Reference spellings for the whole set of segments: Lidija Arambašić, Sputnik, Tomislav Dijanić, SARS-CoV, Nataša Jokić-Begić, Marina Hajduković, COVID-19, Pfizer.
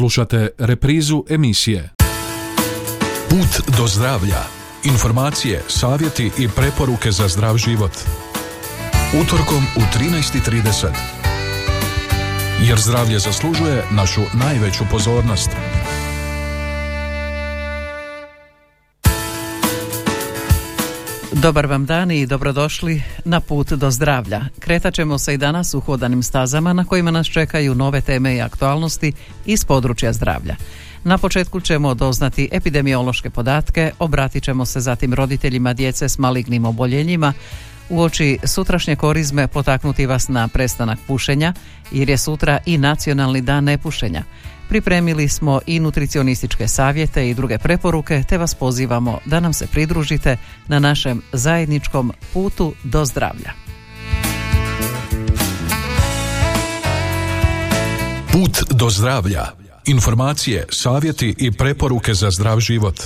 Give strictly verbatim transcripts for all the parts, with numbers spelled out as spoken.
Slušate reprizu emisije. Put do zdravlja. Informacije, savjeti i preporuke za zdrav život. Utorkom u trinaest i trideset. Jer zdravlje zaslužuje našu najveću pozornost. Dobar vam dan i dobrodošli na Put do zdravlja. Kretat ćemo se i danas u hodanim stazama na kojima nas čekaju nove teme i aktualnosti iz područja zdravlja. Na početku ćemo doznati epidemiološke podatke, obratit ćemo se zatim roditeljima djece s malignim oboljenjima, uoči sutrašnje korizme potaknuti vas na prestanak pušenja jer je sutra i nacionalni dan nepušenja. Pripremili smo i nutricionističke savjete i druge preporuke, te vas pozivamo da nam se pridružite na našem zajedničkom putu do zdravlja. Put do zdravlja. Informacije, savjeti i preporuke za zdrav život.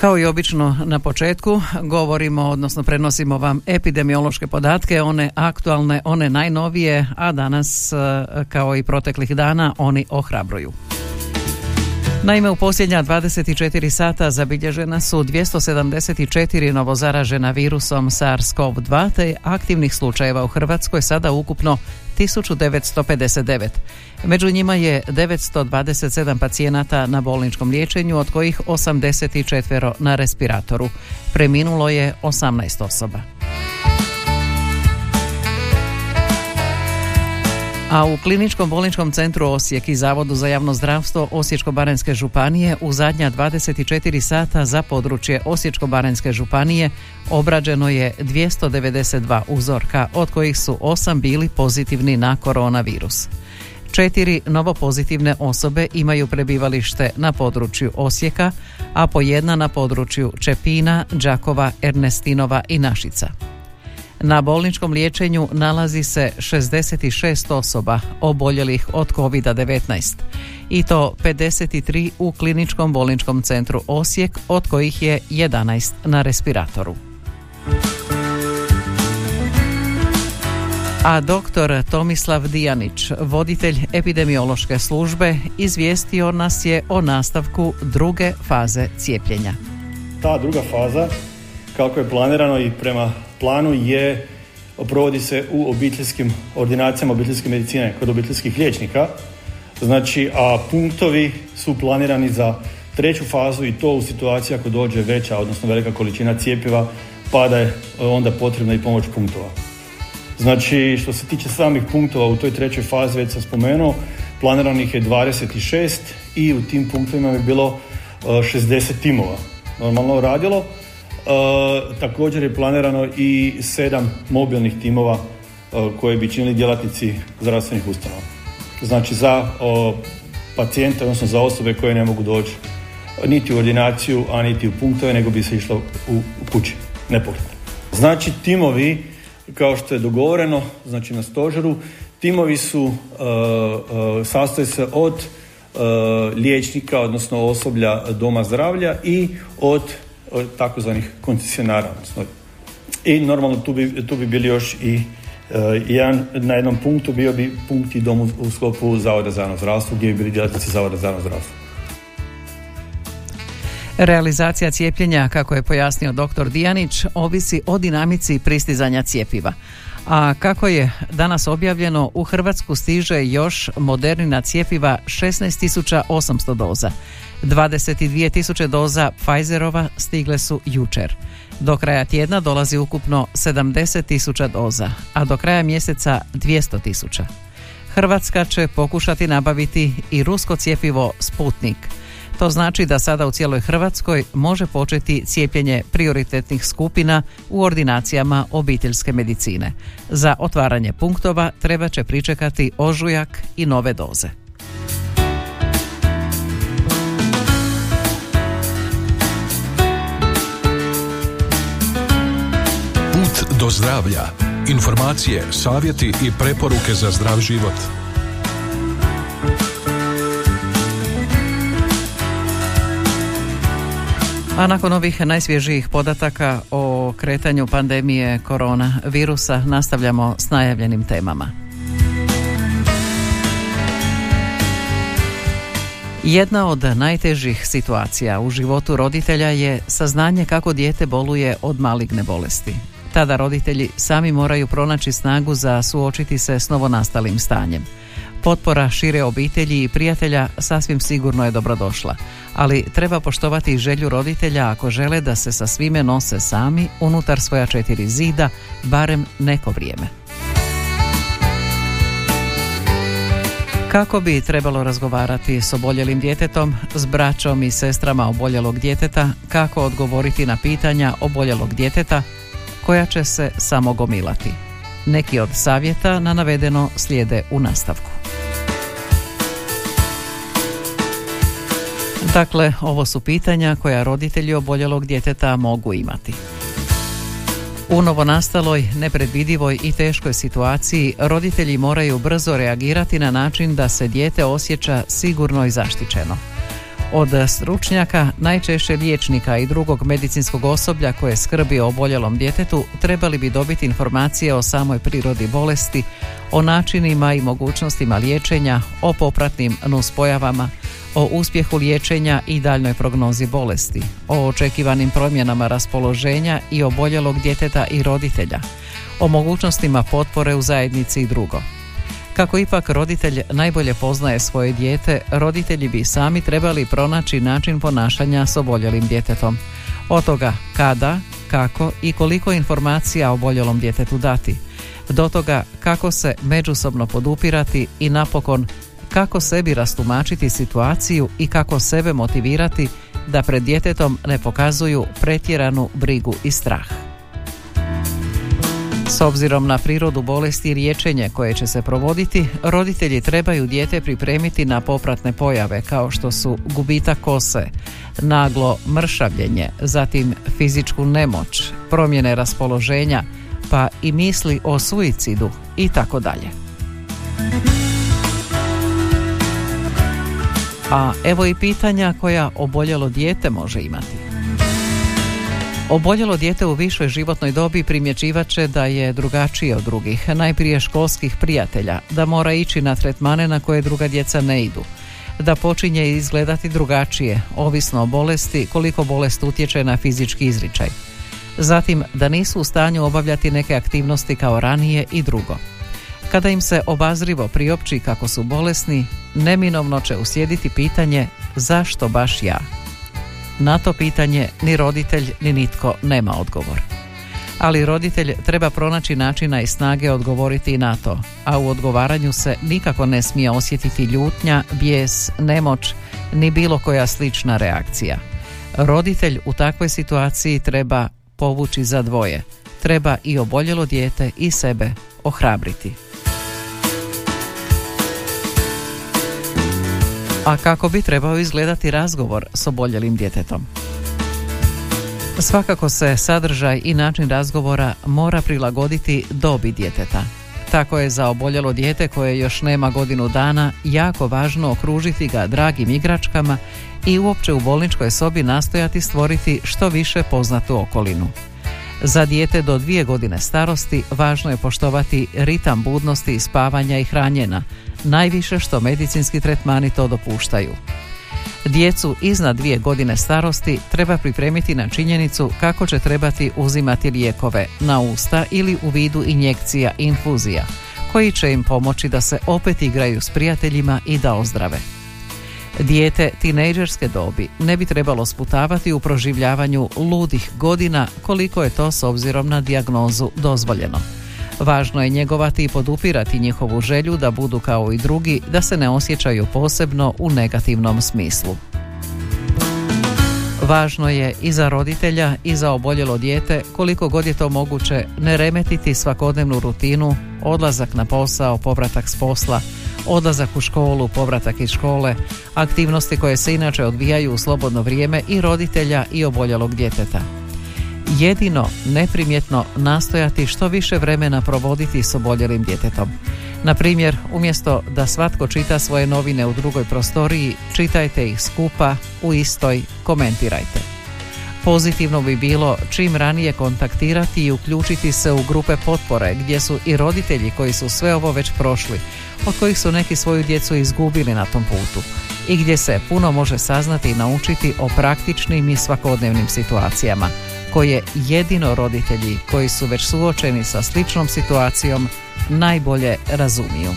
Kao i obično na početku govorimo, odnosno prenosimo vam epidemiološke podatke, one aktualne, one najnovije, a danas kao i proteklih dana oni ohrabruju. Naime, u posljednja dvadeset četiri sata zabilježena su dvjesto sedamdeset četiri novozaražena virusom SARS-CoV dva, te aktivnih slučajeva u Hrvatskoj sada ukupno tisuću devetsto pedeset devet. Među njima je devetsto dvadeset sedam pacijenata na bolničkom liječenju, od kojih osamdeset četiri na respiratoru. Preminulo je osamnaest osoba. A u Kliničkom bolničkom centru Osijek i Zavodu za javno zdravstvo Osječko-baranjske županije u zadnja dvadeset četiri sata za područje Osječko-baranjske županije obrađeno je dvjesto devedeset dva uzorka, od kojih su osam bili pozitivni na koronavirus. Četiri novopozitivne osobe imaju prebivalište na području Osijeka, a po jedna na području Čepina, Đakova, Ernestinova i Našica. Na bolničkom liječenju nalazi se šezdeset šest osoba oboljelih od kovid devetnaest, i to pedeset tri u Kliničkom bolničkom centru Osijek, od kojih je jedanaest na respiratoru. A doktor Tomislav Dijanić, voditelj epidemiološke službe, izvijestio nas je o nastavku druge faze cijepljenja. Ta druga faza, kako je planirano i prema planu, je, provodi se u obiteljskim ordinacijama obiteljske medicine kod obiteljskih liječnika. Znači, a punktovi su planirani za treću fazu, i to u situaciji ako dođe veća, odnosno velika količina cjepiva, pa da je onda potrebna i pomoć punktova. Znači, što se tiče samih punktova u toj trećoj fazi, već sam spomenuo, planiranih je dvadeset šest i u tim punktovima je bilo šezdeset timova normalno radilo. Uh, također je planirano i sedam mobilnih timova uh, koje bi činili djelatnici zdravstvenih ustanova. Znači za uh, pacijente, odnosno za osobe koje ne mogu doći niti u ordinaciju, a niti u punktove, nego bi se išlo u, u kući, nepokretno. Znači timovi, kao što je dogovoreno, znači na stožeru, timovi su, uh, uh, sastoje se od uh, liječnika, odnosno osoblja doma zdravlja i od takozvanih koncesionara. I normalno tu bi, tu bi bili još i e, jedan, na jednom punktu bio bi punkt i dom u, u sklopu Zavoda za javno zdravstvo, gdje bi bili djelatnici Zavoda za javno zdravstvo. Realizacija cijepljenja, kako je pojasnio doktor Dijanić, ovisi o dinamici pristizanja cjepiva. A kako je danas objavljeno, u Hrvatsku stiže još Modernina cjepiva šesnaest tisuća osamsto doza. dvadeset dvije tisuće doza Pfizerova stigle su jučer. Do kraja tjedna dolazi ukupno sedamdeset tisuća doza, a do kraja mjeseca dvjesto tisuća. Hrvatska će pokušati nabaviti i rusko cjepivo Sputnik. To znači da sada u cijeloj Hrvatskoj može početi cijepljenje prioritetnih skupina u ordinacijama obiteljske medicine. Za otvaranje punktova treba će pričekati ožujak i nove doze. Put do zdravlja. Informacije, savjeti i preporuke za zdrav život. A nakon ovih najsvježijih podataka o o kretanju pandemije koronavirusa nastavljamo s najavljenim temama. Jedna od najtežih situacija u životu roditelja je saznanje kako dijete boluje od maligne bolesti. Tada roditelji sami moraju pronaći snagu za suočiti se s novonastalim stanjem. Potpora šire obitelji i prijatelja sasvim sigurno je dobrodošla, ali treba poštovati i želju roditelja ako žele da se sa svime nose sami unutar svoja četiri zida, barem neko vrijeme. Kako bi trebalo razgovarati s oboljelim djetetom, s braćom i sestrama oboljelog djeteta, kako odgovoriti na pitanja oboljelog djeteta koja će se samo gomilati? Neki od savjeta na navedeno slijede u nastavku. Dakle, ovo su pitanja koja roditelji oboljelog djeteta mogu imati. U novonastaloj, nepredvidivoj i teškoj situaciji roditelji moraju brzo reagirati na način da se dijete osjeća sigurno i zaštićeno. Od stručnjaka, najčešće liječnika i drugog medicinskog osoblja koje skrbi o oboljelom djetetu, trebali bi dobiti informacije o samoj prirodi bolesti, o načinima i mogućnostima liječenja, o popratnim nuspojavama, o uspjehu liječenja i daljnoj prognozi bolesti, o očekivanim promjenama raspoloženja i oboljelog djeteta i roditelja, o mogućnostima potpore u zajednici i drugo. Kako ipak roditelj najbolje poznaje svoje dijete, roditelji bi sami trebali pronaći način ponašanja s oboljelim djetetom. Od toga kada, kako i koliko informacija o oboljelom djetetu dati, do toga kako se međusobno podupirati i napokon kako sebi rastumačiti situaciju i kako sebe motivirati da pred djetetom ne pokazuju pretjeranu brigu i strah. S obzirom na prirodu bolesti i liječenje koje će se provoditi, roditelji trebaju dijete pripremiti na popratne pojave kao što su gubitak kose, naglo mršavljenje, zatim fizičku nemoć, promjene raspoloženja, pa i misli o suicidu itd. A evo i pitanja koja oboljelo dijete može imati. Oboljelo dijete u višoj životnoj dobi primjećivat će da je drugačije od drugih, najprije školskih prijatelja, da mora ići na tretmane na koje druga djeca ne idu, da počinje izgledati drugačije, ovisno o bolesti, koliko bolest utječe na fizički izričaj. Zatim, da nisu u stanju obavljati neke aktivnosti kao ranije i drugo. Kada im se obazrivo priopći kako su bolesni, neminovno će uslijediti pitanje zašto baš ja? Na to pitanje ni roditelj ni nitko nema odgovor. Ali roditelj treba pronaći načina i snage odgovoriti i na to, a u odgovaranju se nikako ne smije osjetiti ljutnja, bijes, nemoć, ni bilo koja slična reakcija. Roditelj u takvoj situaciji treba povući za dvoje, treba i oboljelo dijete i sebe ohrabriti. A kako bi trebao izgledati razgovor s oboljelim djetetom? Svakako se sadržaj i način razgovora mora prilagoditi dobi djeteta. Tako je za oboljelo dijete koje još nema godinu dana jako važno okružiti ga dragim igračkama i uopće u bolničkoj sobi nastojati stvoriti što više poznatu okolinu. Za dijete do dvije godine starosti važno je poštovati ritam budnosti i spavanja i hranjenja, najviše što medicinski tretmani to dopuštaju. Djecu iznad dvije godine starosti treba pripremiti na činjenicu kako će trebati uzimati lijekove na usta ili u vidu injekcija i infuzija, koji će im pomoći da se opet igraju s prijateljima i da ozdrave. Dijete tinejdžerske dobi ne bi trebalo sputavati u proživljavanju ludih godina koliko je to s obzirom na dijagnozu dozvoljeno. Važno je njegovati i podupirati njihovu želju da budu kao i drugi, da se ne osjećaju posebno u negativnom smislu. Važno je i za roditelja i za oboljelo dijete koliko god je to moguće ne remetiti svakodnevnu rutinu, odlazak na posao, povratak s posla, odlazak u školu, povratak iz škole, aktivnosti koje se inače odvijaju u slobodno vrijeme i roditelja i oboljelog djeteta. Jedino neprimjetno nastojati što više vremena provoditi s oboljelim djetetom. Na primjer, umjesto da svatko čita svoje novine u drugoj prostoriji, čitajte ih skupa, u istoj, komentirajte. Pozitivno bi bilo čim ranije kontaktirati i uključiti se u grupe potpore gdje su i roditelji koji su sve ovo već prošli, od kojih su neki svoju djecu izgubili na tom putu i gdje se puno može saznati i naučiti o praktičnim i svakodnevnim situacijama koje jedino roditelji koji su već suočeni sa sličnom situacijom najbolje razumiju.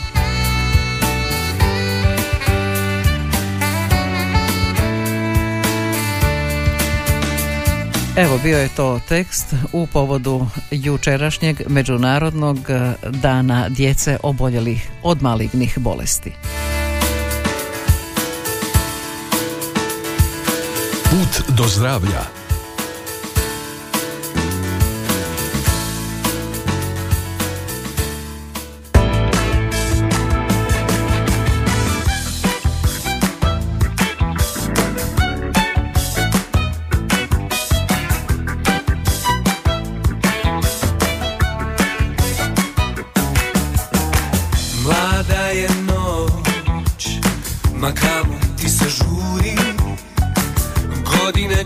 Evo, bio je to tekst u povodu jučerašnjeg Međunarodnog dana djece oboljelih od malignih bolesti. Put do zdravlja.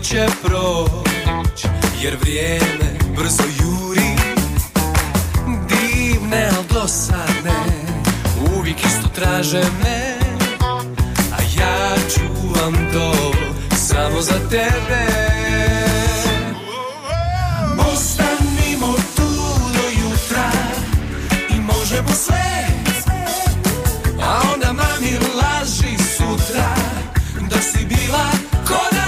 Će proć, jer vrijeme brzo juri, divne, al dosadne, uvijek isto traže me, a ja čuvam to samo za tebe. Ostanimo tu do jutra i možemo sve, a onda mami laži sutra da si bila kod nas.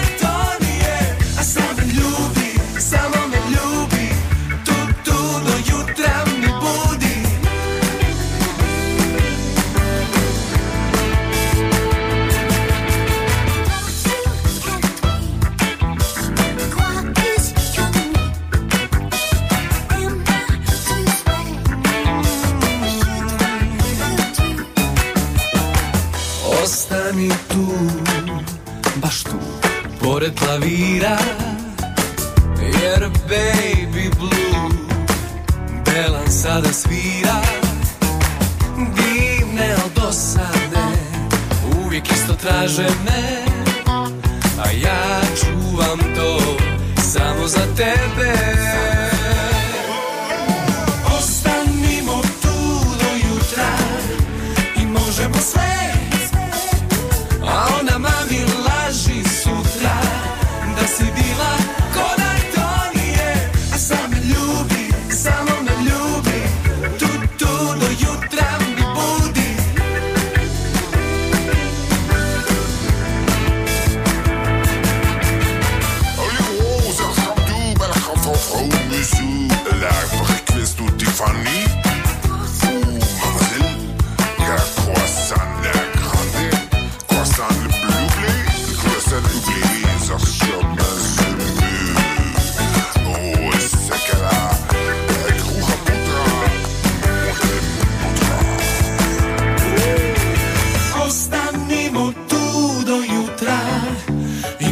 Ostani tu, baš tu, pored klavira, jer baby blue Belan sada svira, divne, al dosadne, uvijek isto traže me, a ja čuvam to samo za tebe. Ostanimo tu do jutra i možemo sve, a ona mami laži sutra da si bila kod Antonije, a sam me ljubi, samo me ljubi, tu, tu do jutra mi budi. Alle Rosen haben du, weil ich auf auf Augen müssen, einfach quest du die Fanny.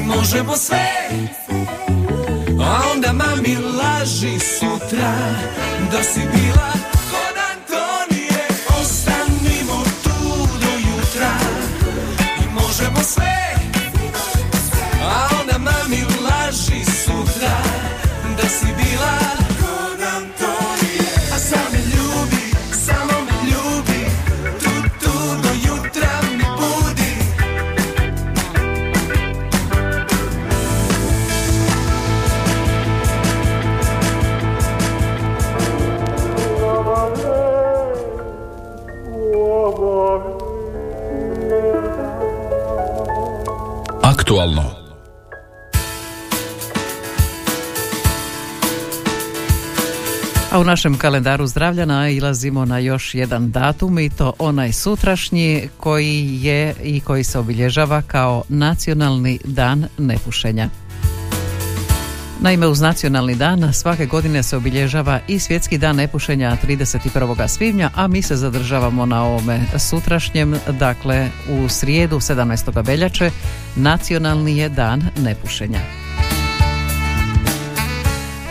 Možemo sve, a onda mami laži sutra da si bila kod Antonije. Ostanimo tu do jutra i možemo sve, a onda mami laži sutra da si bila kod Antonije, a sam me ljubi, samo me ljubi, tu, tu do jutra mi budi. Aktualno. A u našem kalendaru zdravlja nailazimo na još jedan datum, i to onaj sutrašnji koji je i koji se obilježava kao Nacionalni dan nepušenja. Naime, uz Nacionalni dan svake godine se obilježava i Svjetski dan nepušenja trideset prvog svibnja, a mi se zadržavamo na ovome sutrašnjem, dakle u srijedu sedamnaestog veljače, Nacionalni je dan nepušenja.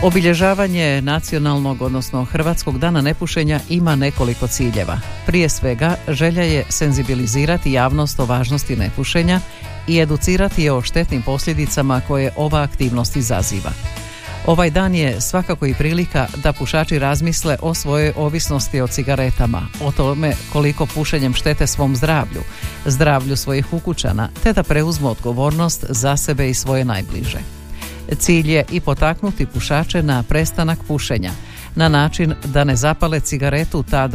Obilježavanje nacionalnog, odnosno Hrvatskog dana nepušenja ima nekoliko ciljeva. Prije svega, želja je senzibilizirati javnost o važnosti nepušenja i educirati je o štetnim posljedicama koje ova aktivnost izaziva. Ovaj dan je svakako i prilika da pušači razmisle o svojoj ovisnosti o cigaretama, o tome koliko pušenjem štete svom zdravlju, zdravlju svojih ukućana, te da preuzmu odgovornost za sebe i svoje najbliže. Cilj je i potaknuti pušače na prestanak pušenja, na način da ne zapale cigaretu ta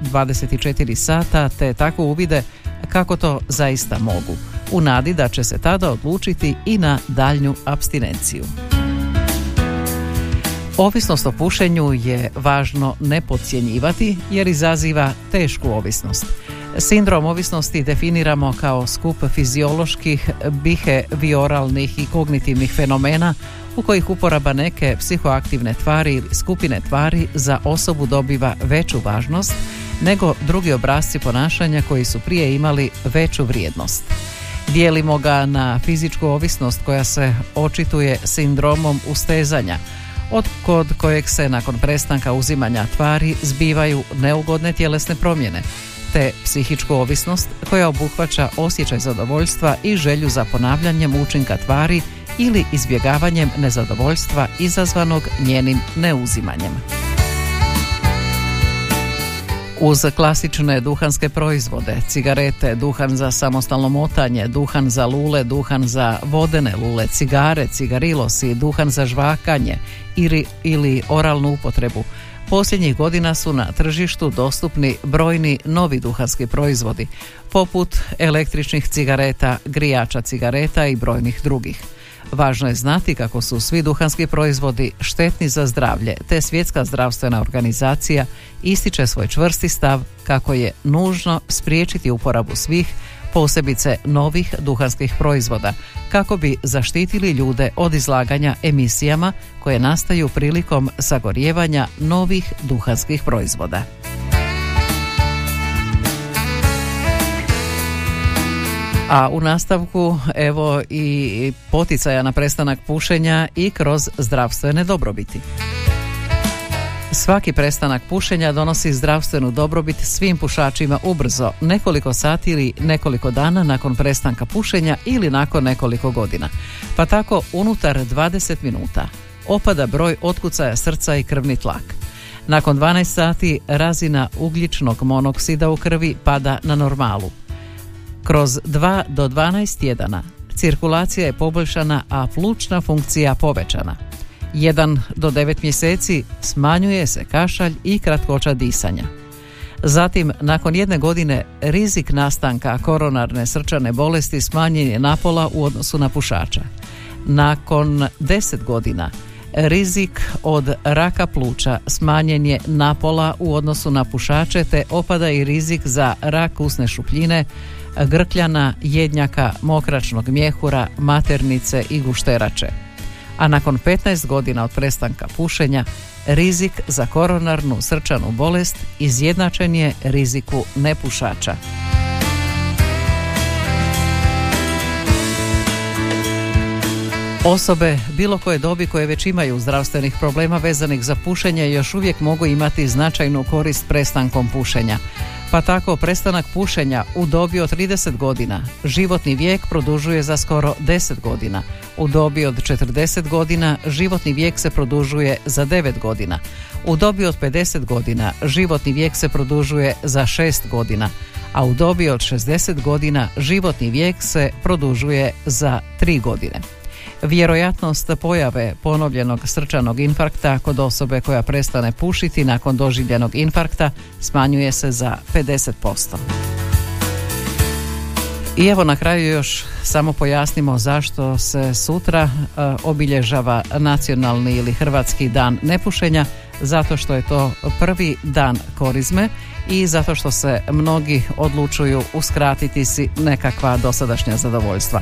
dvadeset četiri sata, te tako uvide kako to zaista mogu, u nadi da će se tada odlučiti i na daljnju apstinenciju. Ovisnost o pušenju je važno ne podcjenjivati jer izaziva tešku ovisnost. Sindrom ovisnosti definiramo kao skup fizioloških, bihevioralnih i kognitivnih fenomena u kojih uporaba neke psihoaktivne tvari ili skupine tvari za osobu dobiva veću važnost nego drugi obrasci ponašanja koji su prije imali veću vrijednost. Dijelimo ga na fizičku ovisnost koja se očituje sindromom ustezanja, od kod kojeg se nakon prestanka uzimanja tvari zbivaju neugodne tjelesne promjene, te psihičku ovisnost koja obuhvaća osjećaj zadovoljstva i želju za ponavljanjem učinka tvari ili izbjegavanjem nezadovoljstva izazvanog njenim neuzimanjem. Uz klasične duhanske proizvode, cigarete, duhan za samostalno motanje, duhan za lule, duhan za vodene lule, cigare, cigarilosi, duhan za žvakanje ili, ili oralnu upotrebu, posljednjih godina su na tržištu dostupni brojni novi duhanski proizvodi, poput električnih cigareta, grijača cigareta i brojnih drugih. Važno je znati kako su svi duhanski proizvodi štetni za zdravlje, te Svjetska zdravstvena organizacija ističe svoj čvrsti stav kako je nužno spriječiti uporabu svih, posebice novih duhanskih proizvoda, kako bi zaštitili ljude od izlaganja emisijama koje nastaju prilikom sagorijevanja novih duhanskih proizvoda. A u nastavku evo i poticaja na prestanak pušenja i kroz zdravstvene dobrobiti. Svaki prestanak pušenja donosi zdravstvenu dobrobit svim pušačima ubrzo, nekoliko sati ili nekoliko dana nakon prestanka pušenja ili nakon nekoliko godina. Pa tako unutar dvadeset minuta opada broj otkucaja srca i krvni tlak. Nakon dvanaest sati razina ugljičnog monoksida u krvi pada na normalu. Kroz dva do dvanaest tjedana cirkulacija je poboljšana, a plućna funkcija povećana. jedan do devet mjeseci smanjuje se kašalj i kratkoća disanja. Zatim, nakon jedne godine, rizik nastanka koronarne srčane bolesti smanjen je napola u odnosu na pušača. Nakon deset godina, rizik od raka pluća smanjen je napola u odnosu na pušače, te opada i rizik za rak usne šupljine, grkljana, jednjaka, mokračnog mjehura, maternice i gušterače. A nakon petnaest godina od prestanka pušenja, rizik za koronarnu srčanu bolest izjednačen je riziku nepušača. Osobe bilo koje dobi koje već imaju zdravstvenih problema vezanih za pušenje još uvijek mogu imati značajnu korist prestankom pušenja. Pa tako prestanak pušenja u dobi od trideset godina životni vijek produžuje za skoro deset godina. U dobi od četrdeset godina životni vijek se produžuje za devet godina. U dobi od pedeset godina životni vijek se produžuje za šest godina. A u dobi od šezdeset godina životni vijek se produžuje za tri godine. Vjerojatnost pojave ponovljenog srčanog infarkta kod osobe koja prestane pušiti nakon doživljenog infarkta smanjuje se za pedeset posto. I evo na kraju još samo pojasnimo zašto se sutra e, obilježava nacionalni ili hrvatski dan nepušenja, zato što je to prvi dan korizme i zato što se mnogi odlučuju uskratiti si nekakva dosadašnja zadovoljstva.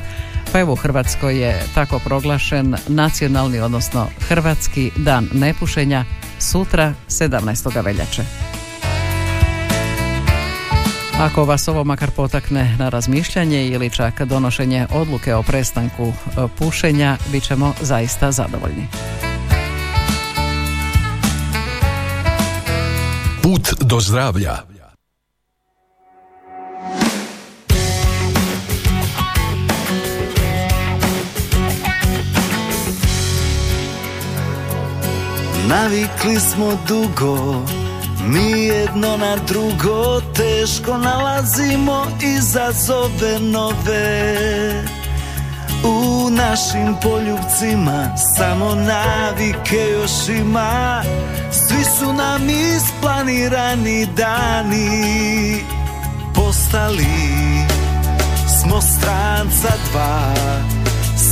Pa evo, u Hrvatskoj je tako proglašen nacionalni, odnosno hrvatski dan nepušenja sutra sedamnaestog veljače. Ako vas ovo makar potakne na razmišljanje ili čak donošenje odluke o prestanku pušenja, bit ćemo zaista zadovoljni. Put do zdravlja. Navikli smo dugo, mi jedno na drugo, teško nalazimo izazove nove. U našim poljupcima samo navike još ima, svi su nam isplanirani dani. Postali smo stranca dva,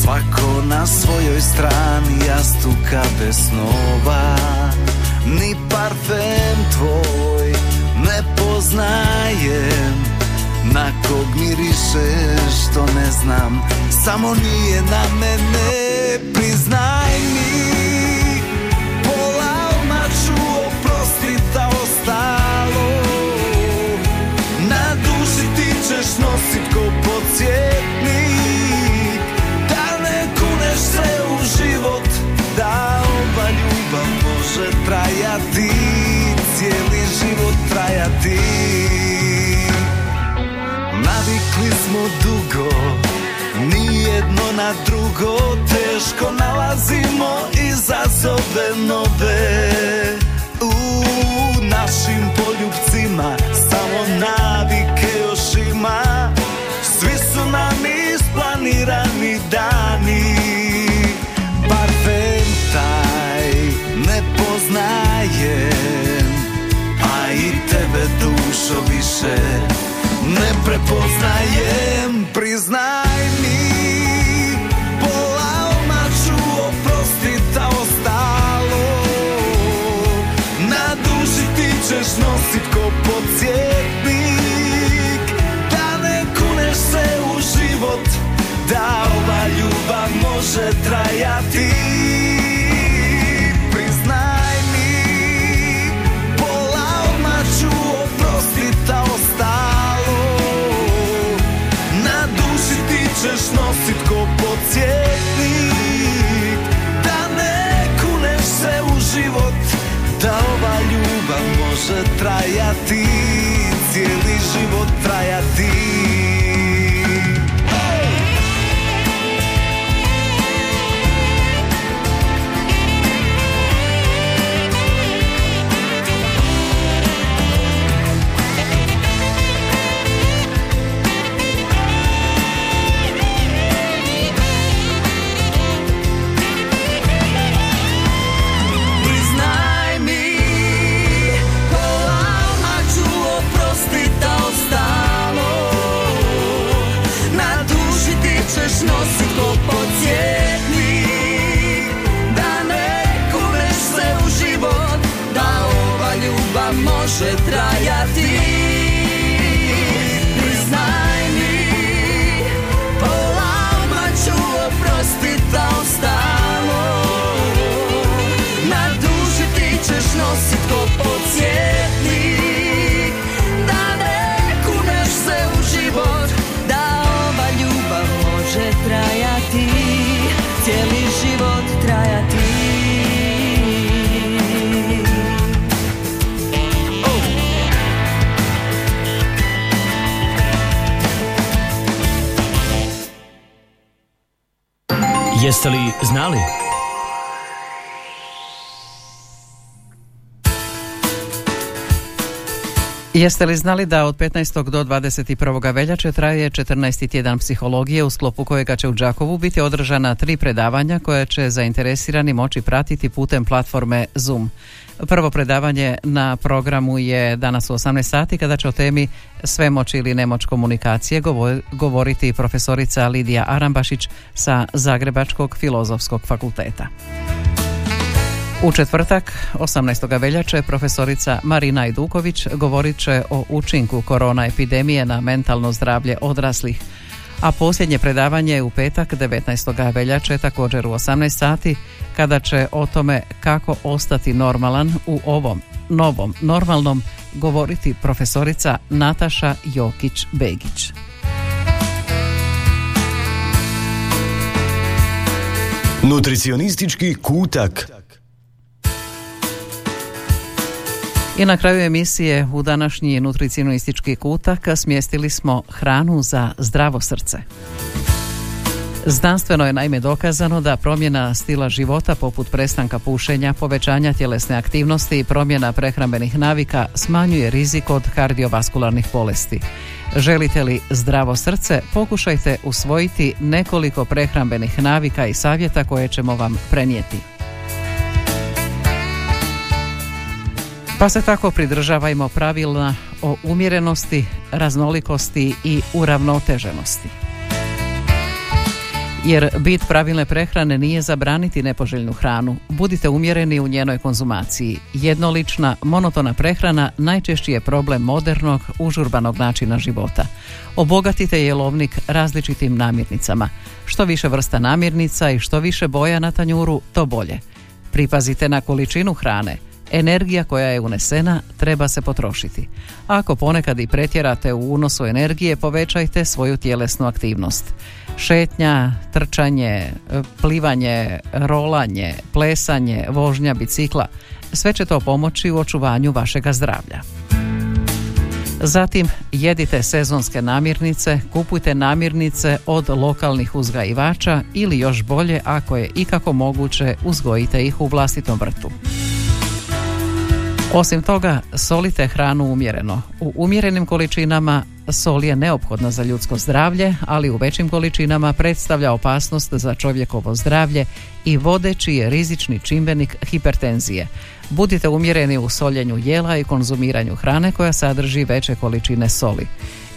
svako na svojoj strani jastuka bez snova. Ni parfem tvoj ne poznajem, na kog mirišeš to ne znam, samo nije na mene. Priznaj mi, pola omaču, oprosti ta ostalo, na duši ti ćeš nosit ko podsjetnik, da ne kuneš sve u život, da ova ljubav može trajati, cijeli život trajati. Navikli smo dugo, nijedno na drugo, teško nalazimo izazove nove. U našim poljupcima samo navike još ima, svi su nam isplanirani dani. Parfem taj ne poznajem, a i tebe dušo više ne prepoznajem. Priznaj mi, pola omaču, oprosti ta ostalo, na duši ti ćeš nosit ko podsjetnik, da ne kuneš se u život, da ova ljubav može trajati. Priznaj mi, pola omaču, oprosti ta ostalo, ćeš nosit ko podsjetnik, da ne kuneš se u život, da ova ljubav može trajati, cijeli život trajati. Može trajati. Priznaj mi, pola omaču, oprosti ta ostalo, na duši ti ćeš nosit ko podsjetnik, da ne kuneš se u život, da ova ljubav može trajati, cijeli život trajati. Jeste li znali? Jeste li znali da od petnaestog do dvadeset prvog veljače traje četrnaesti tjedan psihologije, u sklopu kojega će u Đakovu biti održana tri predavanja koje će zainteresirani moći pratiti putem platforme Zoom. Prvo predavanje na programu je danas u osamnaest sati, kada će o temi svemoć ili nemoć komunikacije govoriti profesorica Lidija Arambašić sa Zagrebačkog filozofskog fakulteta. U četvrtak, osamnaestog veljače, profesorica Marina Hajduković govorit će o učinku korona epidemije na mentalno zdravlje odraslih. A posljednje predavanje je u petak, devetnaestog veljače, također u osamnaest sati, kada će o tome kako ostati normalan u ovom novom normalnom govoriti profesorica Nataša Jokić-Begić. Nutricionistički kutak. I na kraju emisije u današnji nutricionistički kutak smjestili smo hranu za zdravo srce. Znanstveno je naime dokazano da promjena stila života poput prestanka pušenja, povećanja tjelesne aktivnosti i promjena prehrambenih navika smanjuje rizik od kardiovaskularnih bolesti. Želite li zdravo srce, pokušajte usvojiti nekoliko prehrambenih navika i savjeta koje ćemo vam prenijeti. Pa se tako pridržavajmo pravila o umjerenosti, raznolikosti i uravnoteženosti. Jer bit pravilne prehrane nije zabraniti nepoželjnu hranu. Budite umjereni u njenoj konzumaciji. Jednolična, monotona prehrana najčešći je problem modernog, užurbanog načina života. Obogatite jelovnik različitim namirnicama. Što više vrsta namirnica i što više boja na tanjuru, to bolje. Pripazite na količinu hrane. Energija koja je unesena treba se potrošiti. Ako ponekad i pretjerate u unosu energije, povećajte svoju tjelesnu aktivnost. Šetnja, trčanje, plivanje, rolanje, plesanje, vožnja bicikla, sve će to pomoći u očuvanju vašega zdravlja. Zatim, jedite sezonske namirnice, kupujte namirnice od lokalnih uzgajivača ili još bolje, ako je ikako moguće, uzgojite ih u vlastitom vrtu. Osim toga, solite hranu umjereno. U umjerenim količinama sol je neophodna za ljudsko zdravlje, ali u većim količinama predstavlja opasnost za čovjekovo zdravlje i vodeći je rizični čimbenik hipertenzije. Budite umjereni u soljenju jela i konzumiranju hrane koja sadrži veće količine soli.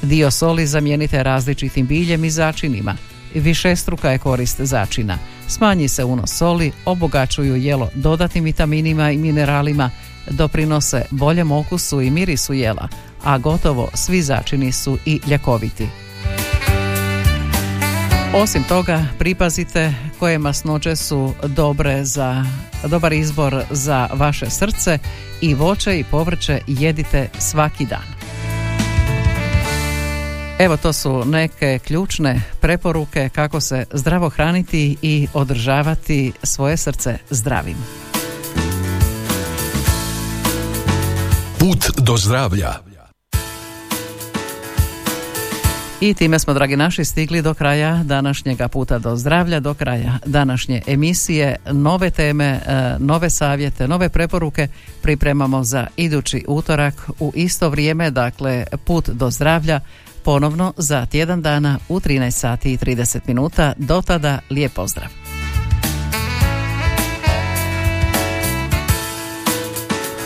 Dio soli zamijenite različitim biljem i začinima. Višestruka je korist začina. Smanji se unos soli, obogaćuju jelo dodatnim vitaminima i mineralima, doprinose boljem okusu i mirisu jela, a gotovo svi začini su i ljekoviti. Osim toga, pripazite koje masnoće su dobre za, dobar izbor za vaše srce i voće i povrće jedite svaki dan. Evo, to su neke ključne preporuke kako se zdravo hraniti i održavati svoje srce zdravim. Put do zdravlja. I time smo, dragi naši, stigli do kraja današnjega puta do zdravlja, do kraja današnje emisije. Nove teme, nove savjete, nove preporuke pripremamo za idući utorak u isto vrijeme, dakle put do zdravlja ponovno za tjedan dana u trinaest sati i trideset minuta. Do tada, lijep pozdrav.